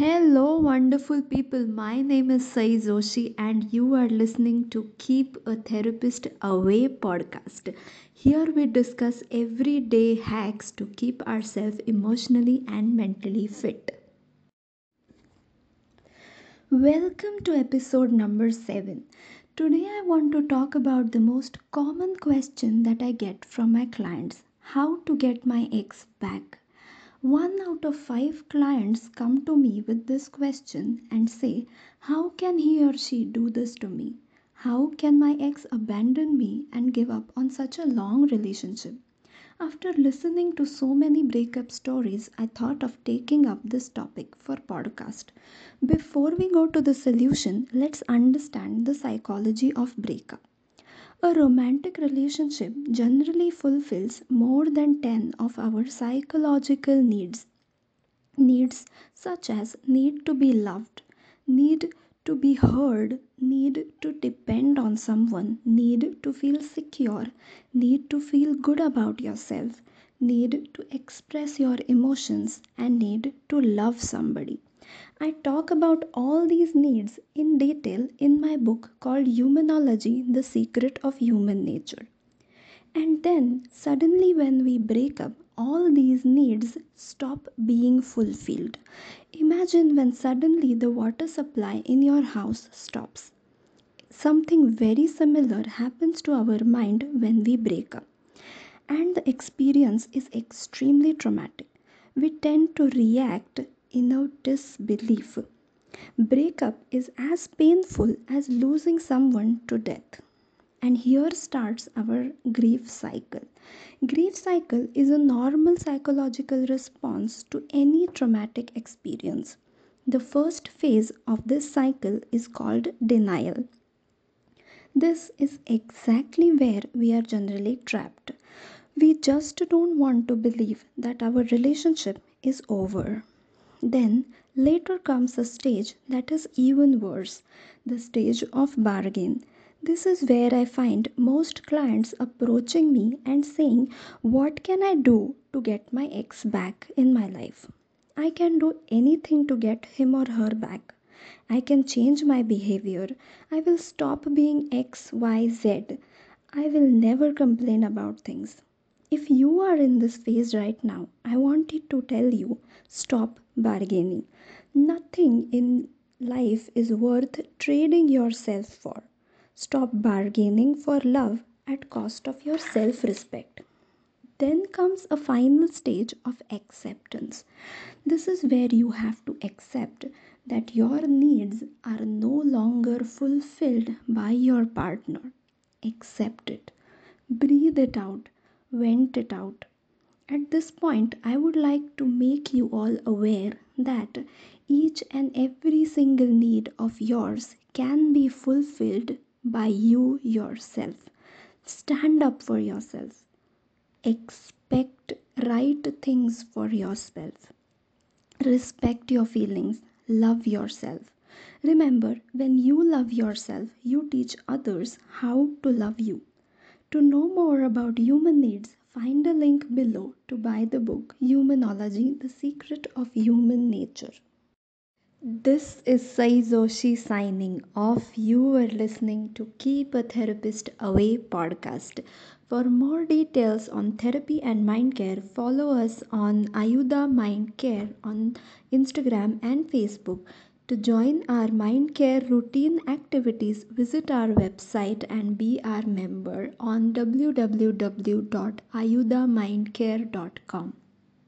Hello, wonderful people. My name is Sai Joshi, and you are listening to Keep a Therapist Away podcast. Here we discuss everyday hacks to keep ourselves emotionally and mentally fit. Welcome to episode number 7. Today I want to talk about the most common question that I get from my clients: how to get my ex back. 1 out of 5 clients come to me with this question and say, how can he or she do this to me? How can my ex abandon me and give up on such a long relationship? After listening to so many breakup stories, I thought of taking up this topic for podcast. Before we go to the solution, let's understand the psychology of breakup. A romantic relationship generally fulfills more than 10 of our psychological needs. Needs such as need to be loved, need to be heard, need to depend on someone, need to feel secure, need to feel good about yourself, need to express your emotions, and need to love somebody. I talk about all these needs in detail in my book called Humanology, The Secret of Human Nature. And then suddenly when we break up, all these needs stop being fulfilled. Imagine when suddenly the water supply in your house stops. Something very similar happens to our mind when we break up. And the experience is extremely traumatic. We tend to react in our disbelief. Breakup is as painful as losing someone to death. And here starts our grief cycle. Grief cycle is a normal psychological response to any traumatic experience. The first phase of this cycle is called denial. This is exactly where we are generally trapped. We just don't want to believe that our relationship is over. Then later comes a stage that is even worse, the stage of bargain. This is where I find most clients approaching me and saying, what can I do to get my ex back in my life? I can do anything to get him or her back. I can change my behavior. I will stop being X, Y, Z. I will never complain about things. If you are in this phase right now, I wanted to tell you, stop bargaining. Nothing in life is worth trading yourself for. Stop bargaining for love at cost of your self-respect. Then comes a final stage of acceptance. This is where you have to accept that your needs are no longer fulfilled by your partner. Accept it. Breathe it out. Vent it out. At this point, I would like to make you all aware that each and every single need of yours can be fulfilled by you yourself. Stand up for yourself. Expect right things for yourself. Respect your feelings. Love yourself. Remember, when you love yourself, you teach others how to love you. To know more about human needs, find a link below to buy the book Humanology, The Secret of Human Nature. This is Sai Joshi signing off. You are listening to Keep a Therapist Away podcast. For more details on therapy and mind care, follow us on Ayuda Mind Care on Instagram and Facebook. To join our mind care routine activities, visit our website and be our member on www.ayudamindcare.com.